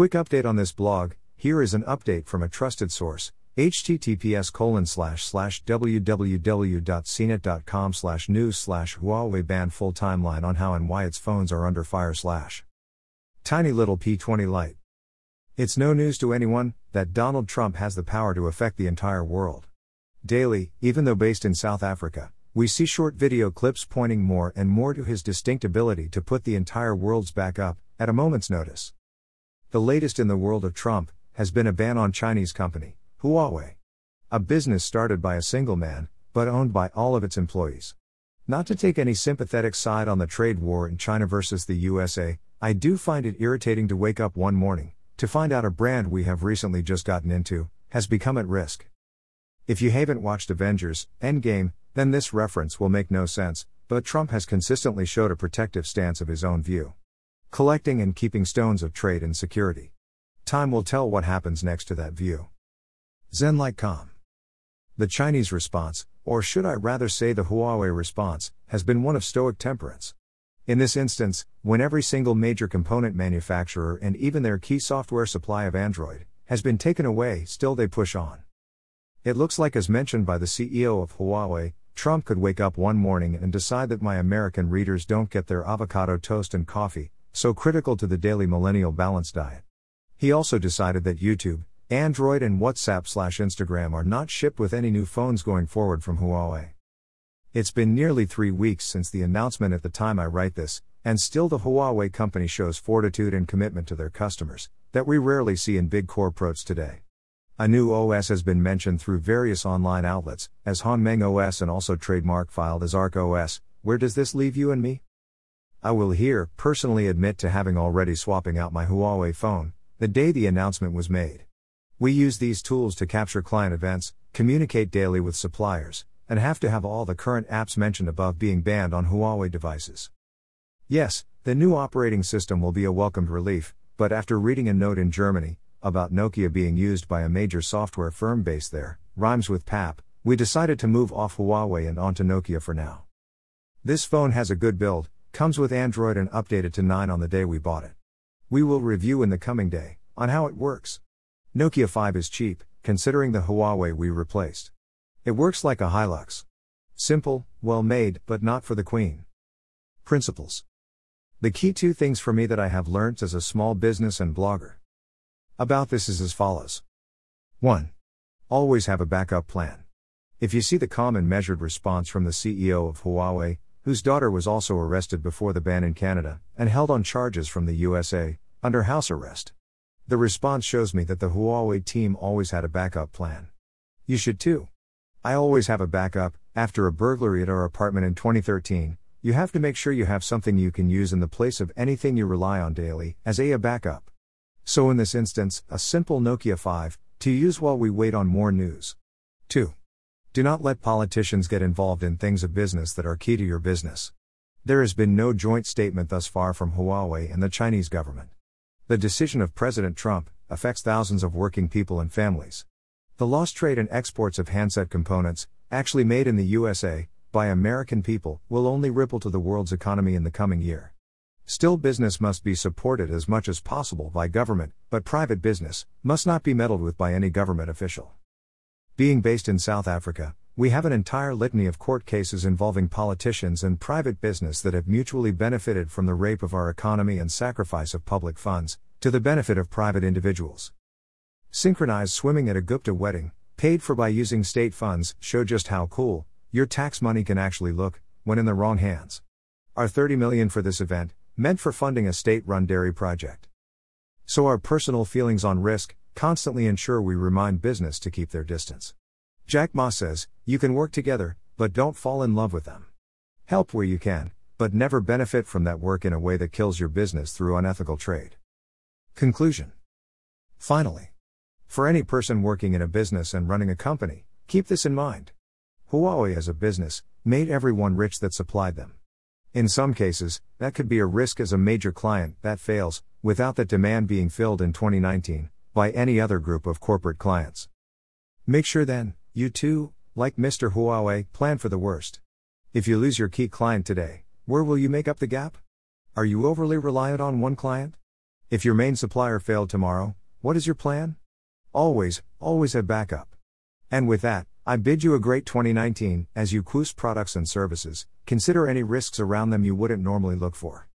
Quick update on this blog, here is an update from a trusted source, https://www.cnet.com/news/Huawei banned full timeline on how and why its phones are under fire / tiny little P20 Lite. It's no news to anyone that Donald Trump has the power to affect the entire world. Daily, even though based in South Africa, we see short video clips pointing more and more to his distinct ability to put the entire world's back up, at a moment's notice. The latest in the world of Trump has been a ban on Chinese company, Huawei. A business started by a single man, but owned by all of its employees. Not to take any sympathetic side on the trade war in China versus the USA, I do find it irritating to wake up one morning to find out a brand we have recently just gotten into has become at risk. If you haven't watched Avengers Endgame, then this reference will make no sense, but Trump has consistently showed a protective stance of his own view. Collecting and keeping stones of trade and security. Time will tell what happens next to that view. Zen-like calm. The Chinese response, or should I rather say the Huawei response, has been one of stoic temperance. In this instance, when every single major component manufacturer and even their key software supply of Android has been taken away, still they push on. It looks like, as mentioned by the CEO of Huawei, Trump could wake up one morning and decide that my American readers don't get their avocado toast and coffee, so critical to the daily millennial balanced diet. He also decided that YouTube, Android and WhatsApp/Instagram are not shipped with any new phones going forward from Huawei. It's been nearly 3 weeks since the announcement at the time I write this, and still the Huawei company shows fortitude and commitment to their customers, that we rarely see in big corporates today. A new OS has been mentioned through various online outlets, as Hongmeng OS and also trademark filed as Arc OS. Where does this leave you and me? I will here personally admit to having already swapping out my Huawei phone the day the announcement was made. We use these tools to capture client events, communicate daily with suppliers, and have to have all the current apps mentioned above being banned on Huawei devices. Yes, the new operating system will be a welcomed relief, but after reading a note in Germany about Nokia being used by a major software firm based there, rhymes with PAP, we decided to move off Huawei and onto Nokia for now. This phone has a good build, comes with Android and updated to 9 on the day we bought it. We will review in the coming day on how it works. Nokia 5 is cheap, considering the Huawei we replaced. It works like a Hilux. Simple, well made, but not for the queen. Principles. The key two things for me that I have learnt as a small business and blogger about this is as follows. 1. Always have a backup plan. If you see the calm and measured response from the CEO of Huawei, whose daughter was also arrested before the ban in Canada, and held on charges from the USA, under house arrest. The response shows me that the Huawei team always had a backup plan. You should too. I always have a backup. After a burglary at our apartment in 2013, you have to make sure you have something you can use in the place of anything you rely on daily, as a backup. So in this instance, a simple Nokia 5, to use while we wait on more news. 2. Do not let politicians get involved in things of business that are key to your business. There has been no joint statement thus far from Huawei and the Chinese government. The decision of President Trump affects thousands of working people and families. The lost trade and exports of handset components, actually made in the USA, by American people, will only ripple to the world's economy in the coming year. Still, business must be supported as much as possible by government, but private business must not be meddled with by any government official. Being based in South Africa, we have an entire litany of court cases involving politicians and private business that have mutually benefited from the rape of our economy and sacrifice of public funds, to the benefit of private individuals. Synchronized swimming at a Gupta wedding, paid for by using state funds, show just how cool your tax money can actually look, when in the wrong hands. Our $30 million for this event, meant for funding a state-run dairy project. So our personal feelings on risk, constantly ensure we remind business to keep their distance. Jack Ma says, you can work together, but don't fall in love with them. Help where you can, but never benefit from that work in a way that kills your business through unethical trade. Conclusion. Finally, for any person working in a business and running a company, keep this in mind. Huawei as a business, made everyone rich that supplied them. In some cases, that could be a risk as a major client that fails, without that demand being filled in 2019, by any other group of corporate clients. Make sure then, you too, like Mr. Huawei, plan for the worst. If you lose your key client today, where will you make up the gap? Are you overly reliant on one client? If your main supplier failed tomorrow, what is your plan? Always have backup. And with that, I bid you a great 2019, as you choose products and services, consider any risks around them you wouldn't normally look for.